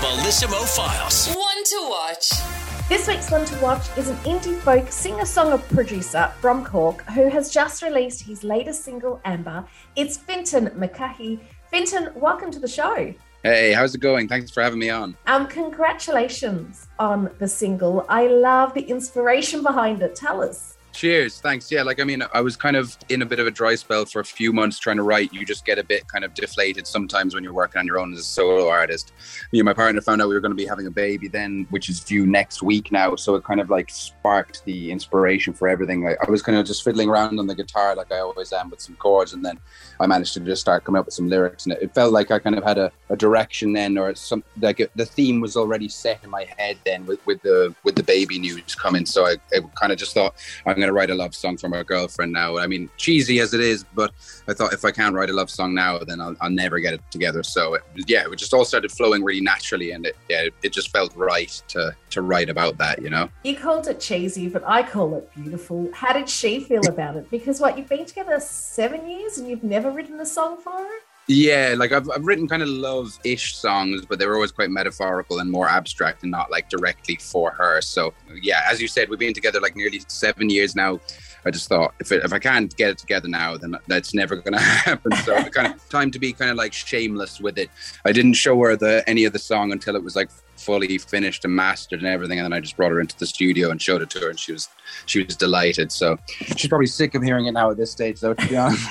Bellissimo Files. One to watch. This week's one to watch is an indie folk singer-songwriter producer from Cork who has just released his latest single, Amber. It's Fintan McKahey. Fintan, welcome to the show. Hey, how's it going? Thanks for having me on. Congratulations on the single. I love the inspiration behind it. Tell us. Cheers. Thanks. Yeah, I was kind of in a bit of a dry spell for a few months trying to write. You just get a bit kind of deflated sometimes when you're working on your own as a solo artist. Me and my partner found out we were going to be having a baby then, which is due next week now. So it kind of sparked the inspiration for everything. I was kind of just fiddling around on the guitar like I always am with some chords. And then I managed to just start coming up with some lyrics. And it felt like I kind of had a direction then, or something like the theme was already set in my head then with the baby news coming. So I kind of just thought, I'm going to write a love song for my girlfriend now. I mean, cheesy as it is, but I thought if I can't write a love song now, then I'll never get it together. So it just all started flowing really naturally, and it just felt right to write about that, you know? You called it cheesy, but I call it beautiful. How did she feel about it? Because you've been together 7 years and you've never written a song for her? Yeah, I've written kind of love-ish songs, but they were always quite metaphorical and more abstract and not directly for her. So yeah, as you said, we've been together nearly 7 years now. I just thought if I can't get it together now, then that's never going to happen. So it's kind of time to be kind of shameless with it. I didn't show her any of the song until it was fully finished and mastered and everything, and then I just brought her into the studio and showed it to her, and she was delighted. So she's probably sick of hearing it now at this stage, though, to be honest.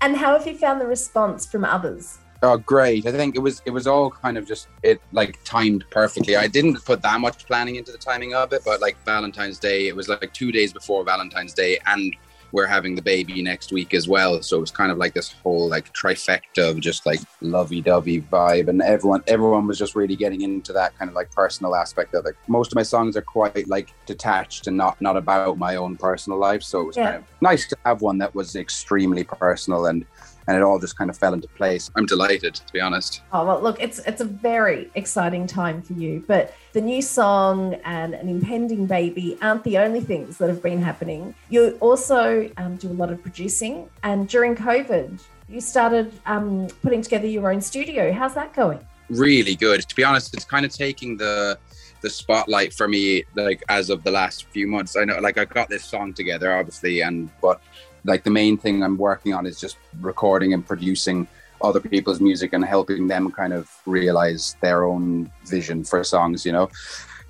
And how have you found the response from others? Oh, great. I think it was all kind of just, it timed perfectly. I didn't put that much planning into the timing of it, but Valentine's Day, it was 2 days before Valentine's Day, and we're having the baby next week as well. So it was kind of this whole trifecta of just lovey-dovey vibe. And everyone was just really getting into that kind of personal aspect of it. Most of my songs are quite detached and not about my own personal life. So it was kind of nice to have one that was extremely personal, and it all just kind of fell into place. I'm delighted, to be honest. Oh, well, look, it's a very exciting time for you, but the new song and an impending baby aren't the only things that have been happening. You also do a lot of producing, and during COVID, you started putting together your own studio. How's that going? Really good. To be honest, it's kind of taking the spotlight for me, as of the last few months. I know, I got this song together, obviously, but the main thing I'm working on is just recording and producing other people's music and helping them kind of realize their own vision for songs, you know?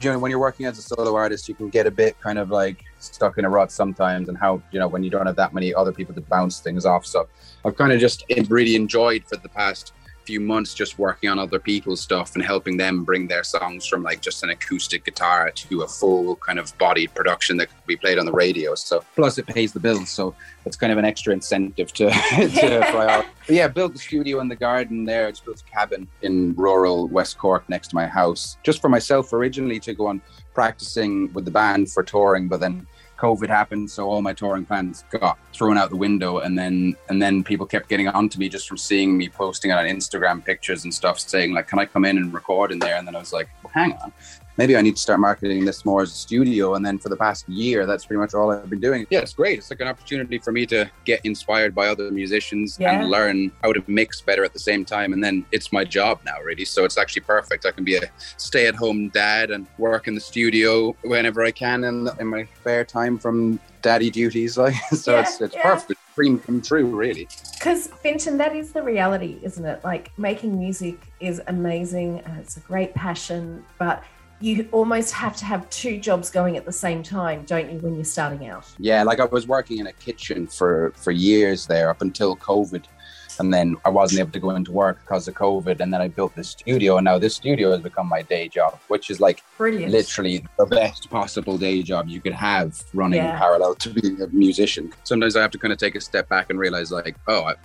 You know, when you're working as a solo artist, you can get a bit kind of stuck in a rut sometimes, and how, you know, when you don't have that many other people to bounce things off. So I've kind of just really enjoyed for the past few months just working on other people's stuff and helping them bring their songs from just an acoustic guitar to a full kind of bodied production that could be played on the radio. So plus it pays the bills, so it's kind of an extra incentive to try out. Yeah, built the studio in the garden there. I just built a cabin in rural West Cork next to my house, just for myself originally, to go on practicing with the band for touring, but then COVID happened, so all my touring plans got thrown out the window, and then people kept getting onto me just from seeing me posting on Instagram pictures and stuff, saying can I come in and record in there? And then I was well, hang on, maybe I need to start marketing this more as a studio. And then for the past year, that's pretty much all I've been doing. Yeah, it's great. It's an opportunity for me to get inspired by other musicians and learn how to mix better at the same time. And then it's my job now, really. So it's actually perfect. I can be a stay-at-home dad and work in the studio whenever I can in my spare time from daddy duties. It's perfect. Dream come true, really. Because, Fintan, that is the reality, isn't it? Making music is amazing, and it's a great passion, but you almost have to have two jobs going at the same time, don't you, when you're starting out? Yeah, I was working in a kitchen for years there up until COVID. And then I wasn't able to go into work because of COVID. And then I built this studio. And now this studio has become my day job, which is brilliant. Literally the best possible day job you could have, running parallel to being a musician. Sometimes I have to kind of take a step back and realize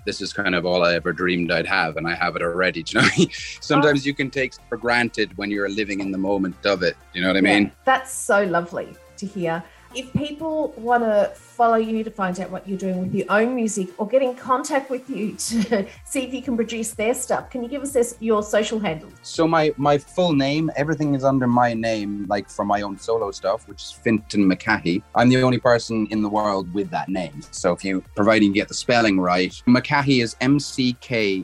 this is kind of all I ever dreamed I'd have. And I have it already. Do you know what I mean? Sometimes you can take for granted when you're living in the moment of it. You know what I mean? That's so lovely to hear. If people want to follow you to find out what you're doing with your own music, or get in contact with you to see if you can produce their stuff, can you give us your social handle? So my full name, everything is under my name, for my own solo stuff, which is Fintan McKahey. I'm the only person in the world with that name. So providing you get the spelling right, McKahey is M-C-K-A-H-E-Y.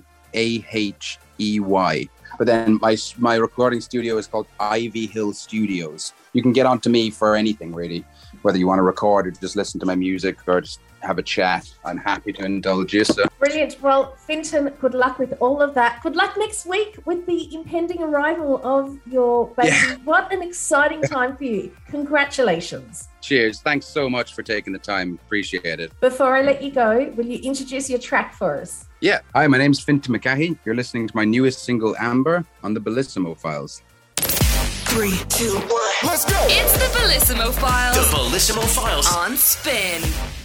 But then my recording studio is called Ivy Hill Studios. You can get onto me for anything, really, whether you want to record or just listen to my music or just have a chat. I'm happy to indulge you. So. Brilliant. Well, Fintan, good luck with all of that. Good luck next week with the impending arrival of your baby. Yeah. What an exciting time for you. Congratulations. Cheers. Thanks so much for taking the time. Appreciate it. Before I let you go, will you introduce your track for us? Yeah. Hi, my name's Fintan McKahey. You're listening to my newest single, Amber, on The Bellissimo Files. 3, 2, 1. Let's go. It's The Bellissimo Files. The Bellissimo Files on Spin.